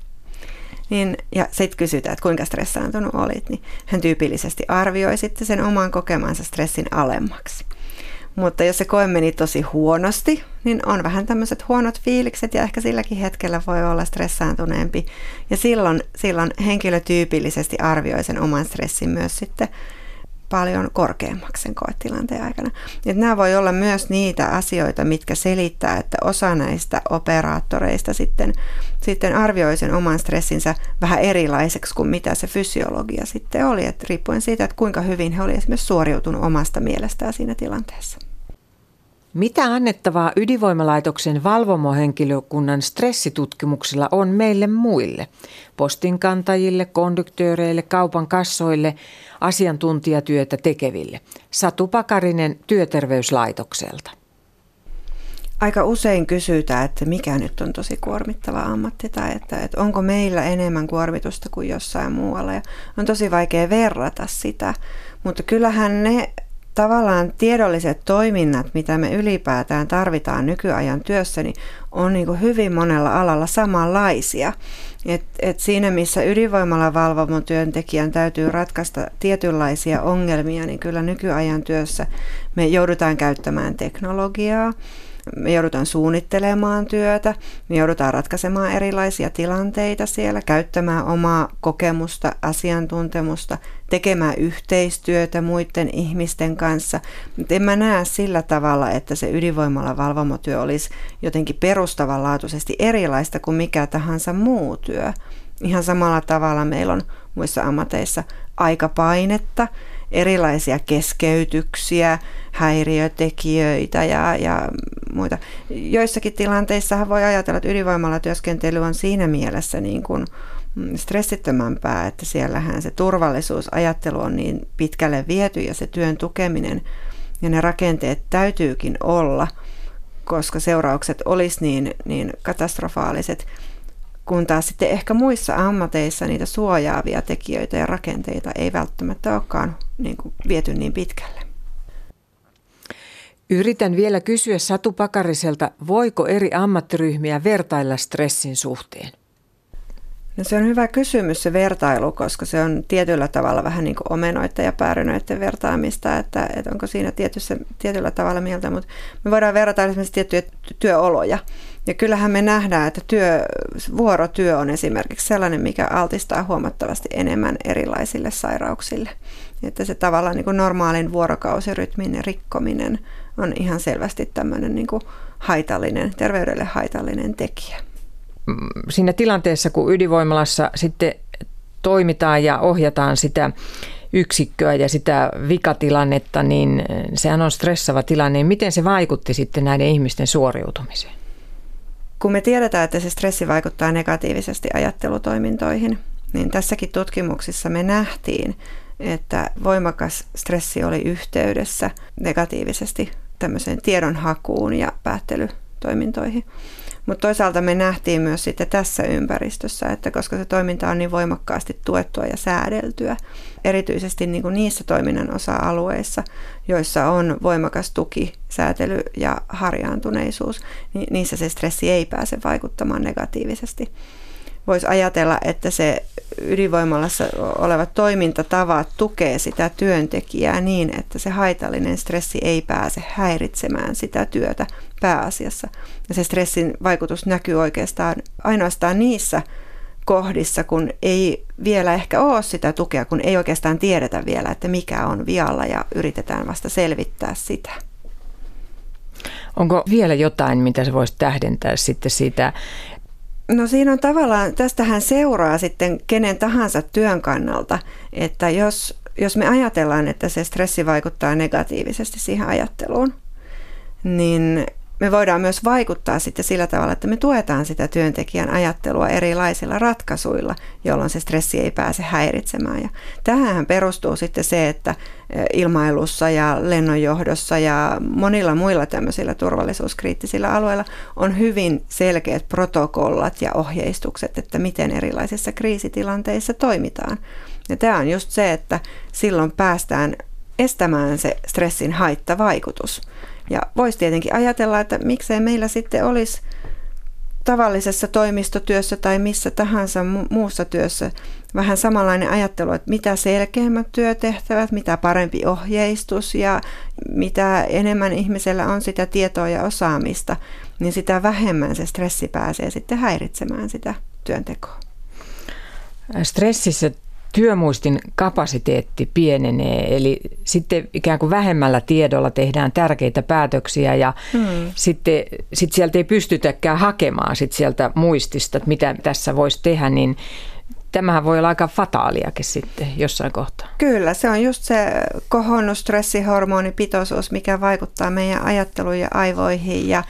niin, ja sitten kysytään, että kuinka stressaantunut olit, niin hän tyypillisesti arvioi sitten sen oman kokemansa stressin alemmaksi. Mutta jos se koe meni tosi huonosti, niin on vähän tämmöiset huonot fiilikset ja ehkä silläkin hetkellä voi olla stressaantuneempi. Ja silloin henkilö tyypillisesti arvioi sen oman stressin myös sitten paljon korkeammaksi sen koetilanteen aikana. Et nämä voi olla myös niitä asioita, mitkä selittää, että osa näistä operaattoreista sitten arvioi sen oman stressinsä vähän erilaiseksi kuin mitä se fysiologia sitten oli. Et riippuen siitä, että kuinka hyvin he olivat esimerkiksi suoriutunut omasta mielestään siinä tilanteessa. Mitä annettavaa ydinvoimalaitoksen valvomohenkilökunnan stressitutkimuksilla on meille muille? Postinkantajille, konduktööreille, kaupan kassoille, asiantuntijatyötä tekeville. Satu Pakarinen Työterveyslaitokselta. Aika usein kysytään, että mikä nyt on tosi kuormittava ammatti tai että onko meillä enemmän kuormitusta kuin jossain muualla. Ja on tosi vaikea verrata sitä, mutta kyllähän ne tavallaan tiedolliset toiminnat, mitä me ylipäätään tarvitaan nykyajan työssä, niin on niin kuin hyvin monella alalla samanlaisia. Et siinä, missä ydinvoimalavalvomon työntekijän täytyy ratkaista tietynlaisia ongelmia, niin kyllä nykyajan työssä me joudutaan käyttämään teknologiaa, me joudutaan suunnittelemaan työtä, me joudutaan ratkaisemaan erilaisia tilanteita siellä, käyttämään omaa kokemusta, asiantuntemusta, tekemään yhteistyötä muiden ihmisten kanssa. Mutta en mä näe sillä tavalla, että se ydinvoimalavalvomotyö olisi jotenkin perustavanlaatuisesti erilaista kuin mikä tahansa muu työ. Ihan samalla tavalla meillä on muissa ammateissa aikapainetta, erilaisia keskeytyksiä, häiriötekijöitä ja muita. Joissakin tilanteissahan voi ajatella, että ydinvoimalla työskentely on siinä mielessä niin kuin stressittömämpää, että siellähän se turvallisuusajattelu on niin pitkälle viety ja se työn tukeminen ja ne rakenteet täytyykin olla, koska seuraukset olisi niin katastrofaaliset, kun taas sitten ehkä muissa ammateissa niitä suojaavia tekijöitä ja rakenteita ei välttämättä olekaan niin kuin viety niin pitkälle. Yritän vielä kysyä Satu Pakariselta, voiko eri ammattiryhmiä vertailla stressin suhteen? No se on hyvä kysymys se vertailu, koska se on tietyllä tavalla vähän niin kuin omenoiden ja päärynöiden vertaamista, että onko siinä tietyllä tavalla mieltä, mutta me voidaan verrata esimerkiksi tiettyjä työoloja. Ja kyllähän me nähdään, että vuorotyö on esimerkiksi sellainen, mikä altistaa huomattavasti enemmän erilaisille sairauksille. Että se tavallaan niin kuin normaalin vuorokausirytmin rikkominen on ihan selvästi tämmöinen niin kuin haitallinen, terveydelle haitallinen tekijä. Siinä tilanteessa, kun ydinvoimalassa sitten toimitaan ja ohjataan sitä yksikköä ja sitä vikatilannetta, niin sehän on stressava tilanne. Miten se vaikutti sitten näiden ihmisten suoriutumiseen? Kun me tiedetään, että se stressi vaikuttaa negatiivisesti ajattelutoimintoihin, niin tässäkin tutkimuksissa me nähtiin, että voimakas stressi oli yhteydessä negatiivisesti tämmöiseen tiedonhakuun ja päättelytoimintoihin. Mutta toisaalta me nähtiin myös sitten tässä ympäristössä, että koska se toiminta on niin voimakkaasti tuettua ja säädeltyä, erityisesti niin kuin niissä toiminnan osa-alueissa, joissa on voimakas tuki, säätely ja harjaantuneisuus, niin niissä se stressi ei pääse vaikuttamaan negatiivisesti. voisi ajatella, että se ydinvoimalassa olevat toimintatavat tukee sitä työntekijää niin, että se haitallinen stressi ei pääse häiritsemään sitä työtä pääasiassa. Ja se stressin vaikutus näkyy oikeastaan ainoastaan niissä kohdissa, kun ei vielä ehkä ole sitä tukea, kun ei oikeastaan tiedetä vielä, että mikä on vialla ja yritetään vasta selvittää sitä. Onko vielä jotain, mitä se voisi tähdentää sitten sitä? No siinä on tavallaan, tästähän seuraa sitten kenen tahansa työn kannalta, että jos me ajatellaan, että se stressi vaikuttaa negatiivisesti siihen ajatteluun, niin me voidaan myös vaikuttaa sitten sillä tavalla, että me tuetaan sitä työntekijän ajattelua erilaisilla ratkaisuilla, jolloin se stressi ei pääse häiritsemään. Ja tähän perustuu sitten se, että ilmailussa ja lennonjohdossa ja monilla muilla tämmöisillä turvallisuuskriittisillä alueilla on hyvin selkeät protokollat ja ohjeistukset, että miten erilaisissa kriisitilanteissa toimitaan. Ja tämä on just se, että silloin päästään estämään se stressin haittavaikutus. Ja voisi tietenkin ajatella, että miksei meillä sitten olisi tavallisessa toimistotyössä tai missä tahansa muussa työssä vähän samanlainen ajattelu, että mitä selkeämmät työtehtävät, mitä parempi ohjeistus ja mitä enemmän ihmisellä on sitä tietoa ja osaamista, niin sitä vähemmän se stressi pääsee sitten häiritsemään sitä työntekoa. Stressissä työmuistin kapasiteetti pienenee, eli sitten ikään kuin vähemmällä tiedolla tehdään tärkeitä päätöksiä ja sitten sieltä ei pystytäkään hakemaan sit sieltä muistista, että mitä tässä voisi tehdä, niin tämähän voi olla aika fataaliakin sitten jossain kohtaa. Kyllä, se on just se kohonnut stressihormonipitoisuus, mikä vaikuttaa meidän ajatteluun ja aivoihin, ja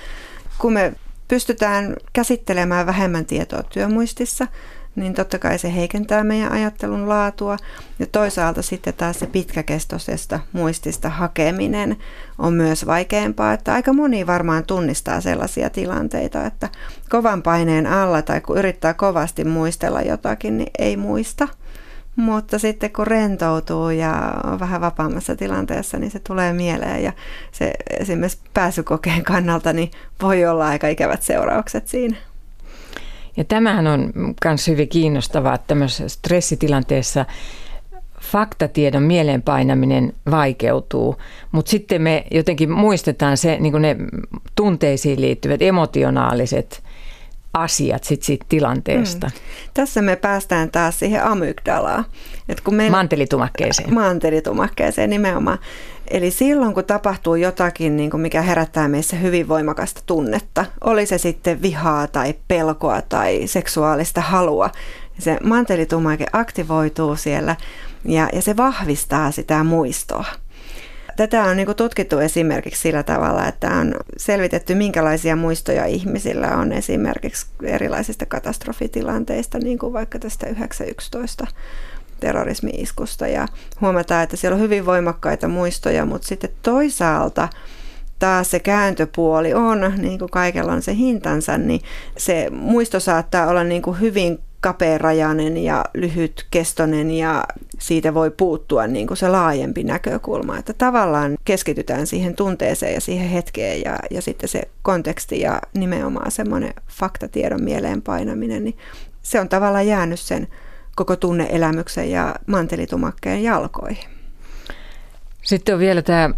kun me pystytään käsittelemään vähemmän tietoa työmuistissa, niin totta kai se heikentää meidän ajattelun laatua, ja toisaalta sitten taas se pitkäkestoisesta muistista hakeminen on myös vaikeampaa, että aika moni varmaan tunnistaa sellaisia tilanteita, että kovan paineen alla tai kun yrittää kovasti muistella jotakin, niin ei muista, mutta sitten kun rentoutuu ja on vähän vapaammassa tilanteessa, niin se tulee mieleen, ja se esimerkiksi pääsykokeen kannalta niin voi olla aika ikävät seuraukset siinä. Ja tämähän on myös hyvin kiinnostavaa, että tämmöisessä stressitilanteessa faktatiedon mieleenpainaminen vaikeutuu, mutta sitten me jotenkin muistetaan se, niin kuin ne tunteisiin liittyvät emotionaaliset asiat siitä tilanteesta. Tässä me päästään taas siihen amygdalaan. Mantelitumakkeeseen nimenomaan. Eli silloin, kun tapahtuu jotakin, niin kuin mikä herättää meissä hyvin voimakasta tunnetta, oli se sitten vihaa tai pelkoa tai seksuaalista halua, se mantelitumake aktivoituu siellä ja se vahvistaa sitä muistoa. Tätä on niin kuin tutkittu esimerkiksi sillä tavalla, että on selvitetty, minkälaisia muistoja ihmisillä on esimerkiksi erilaisista katastrofitilanteista, niin kuin vaikka tästä 9/11 terrorismi-iskusta, ja huomataan, että siellä on hyvin voimakkaita muistoja, mutta sitten toisaalta taas se kääntöpuoli on, niin kuin kaikella on se hintansa, niin se muisto saattaa olla niin kuin hyvin kapearajainen ja lyhytkestoinen, ja siitä voi puuttua niin kuin se laajempi näkökulma, että tavallaan keskitytään siihen tunteeseen ja siihen hetkeen, ja sitten se konteksti ja nimenomaan semmoinen faktatiedon mieleenpainaminen, niin se on tavallaan jäänyt sen koko tunne-elämyksen ja mantelitumakkeen jalkoihin. Sitten on vielä tämä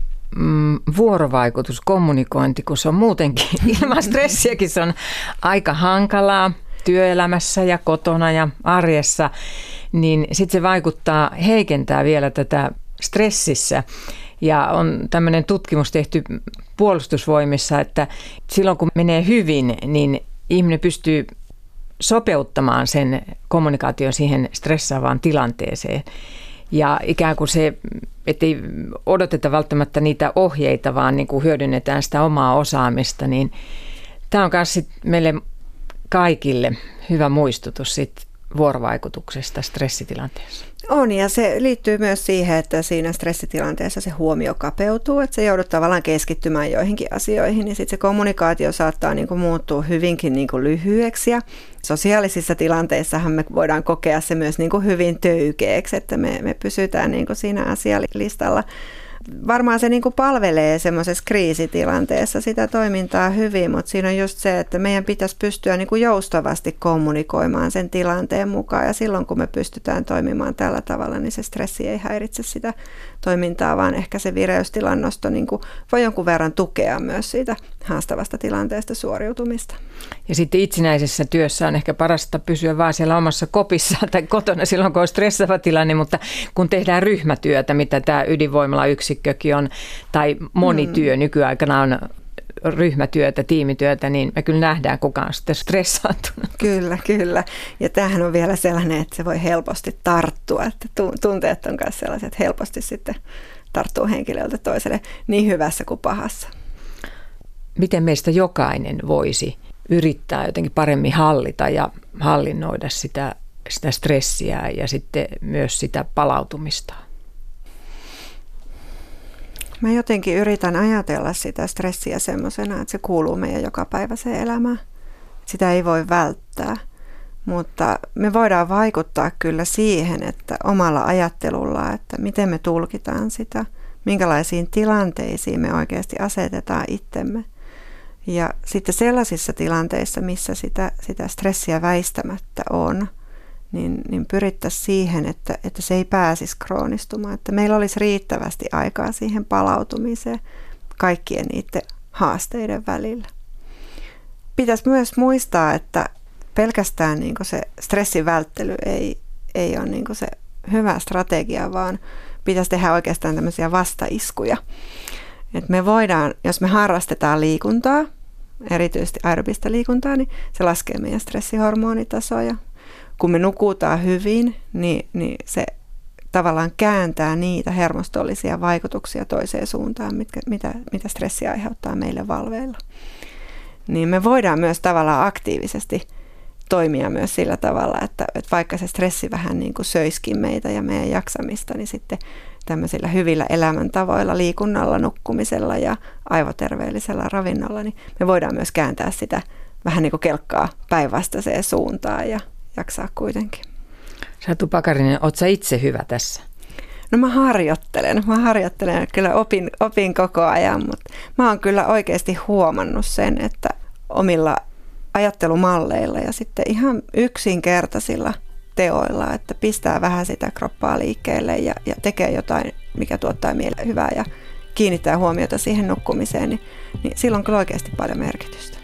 vuorovaikutus, kommunikointi, kun se on muutenkin ilman stressiäkin se on aika hankalaa työelämässä ja kotona ja arjessa, niin sitten se heikentää vielä tätä stressissä. Ja on tämmöinen tutkimus tehty puolustusvoimissa, että silloin kun menee hyvin, niin ihminen pystyy sopeuttamaan sen kommunikaation siihen stressaavaan tilanteeseen. Ja ikään kuin se, ettei odoteta välttämättä niitä ohjeita, vaan niin kuin hyödynnetään sitä omaa osaamista, niin tämä on myös meille kaikille hyvä muistutus sit vuorovaikutuksesta stressitilanteessa. On, ja se liittyy myös siihen, että siinä stressitilanteessa se huomio kapeutuu, että se joudut tavallaan keskittymään joihinkin asioihin, ja sitten se kommunikaatio saattaa niin kuin muuttua hyvinkin niin kuin lyhyeksi, ja sosiaalisissa tilanteissahan me voidaan kokea se myös niin kuin hyvin töykeäksi, että me pysytään niin kuin siinä asialistalla varmaan se niin kuin palvelee semmoisessa kriisitilanteessa sitä toimintaa hyvin, mutta siinä on just se, että meidän pitäisi pystyä niin kuin joustavasti kommunikoimaan sen tilanteen mukaan, ja silloin kun me pystytään toimimaan tällä tavalla, niin se stressi ei häiritse sitä toimintaa, vaan ehkä se vireystilan nosto niin kuin voi jonkun verran tukea myös siitä haastavasta tilanteesta suoriutumista. Ja sitten itsenäisessä työssä on ehkä parasta pysyä vaan siellä omassa kopissaan tai kotona silloin, kun on stressava tilanne, mutta kun tehdään ryhmätyötä, mitä tämä ydinvoimalayksikkökin on, tai monityö nykyaikana on ryhmätyötä, tiimityötä, niin me kyllä nähdään, kuka on sitten stressaantunut. Kyllä, kyllä. Ja tämähän on vielä sellainen, että se voi helposti tarttua, että tunteet on myös sellaiset, että helposti sitten tarttuu henkilöltä toiselle niin hyvässä kuin pahassa. Miten meistä jokainen voisi yrittää jotenkin paremmin hallita ja hallinnoida sitä stressiä ja sitten myös sitä palautumista? Mä jotenkin yritän ajatella sitä stressiä semmoisena, että se kuuluu meidän jokapäiväiseen elämään. Sitä ei voi välttää, mutta me voidaan vaikuttaa kyllä siihen, että omalla ajattelulla, että miten me tulkitaan sitä, minkälaisiin tilanteisiin me oikeasti asetetaan itsemme. Ja sitten sellaisissa tilanteissa, missä sitä stressiä väistämättä on, niin pyrittäisiin siihen, että se ei pääsisi kroonistumaan, että meillä olisi riittävästi aikaa siihen palautumiseen kaikkien niiden haasteiden välillä. Pitäisi myös muistaa, että pelkästään niin kuin se stressin välttely ei ole niin kuin se hyvä strategia, vaan pitäisi tehdä oikeastaan tämmöisiä vastaiskuja. Et me voidaan, jos me harrastetaan liikuntaa, erityisesti aerobista liikuntaa, niin se laskee meidän stressihormonitasoja. Kun me nukutaan hyvin, niin se tavallaan kääntää niitä hermostollisia vaikutuksia toiseen suuntaan, mitä stressi aiheuttaa meille valveilla. Niin me voidaan myös tavallaan aktiivisesti toimia myös sillä tavalla, että vaikka se stressi vähän niin kuin söiskin meitä ja meidän jaksamista, niin sitten tämmöisillä hyvillä elämäntavoilla, liikunnalla, nukkumisella ja aivoterveellisellä ravinnolla, niin me voidaan myös kääntää sitä vähän niin kuin kelkkaa päinvastaiseen suuntaan ja jaksaa kuitenkin. Satu Pakarinen, ootko sä itse hyvä tässä? No mä harjoittelen, kyllä opin koko ajan, mutta mä oon kyllä oikeasti huomannut sen, että omilla ajattelumalleilla ja sitten ihan yksinkertaisilla teoilla, että pistää vähän sitä kroppaa liikkeelle ja tekee jotain, mikä tuottaa mieleen hyvää ja kiinnittää huomiota siihen nukkumiseen, niin silloin kyllä oikeasti paljon merkitystä.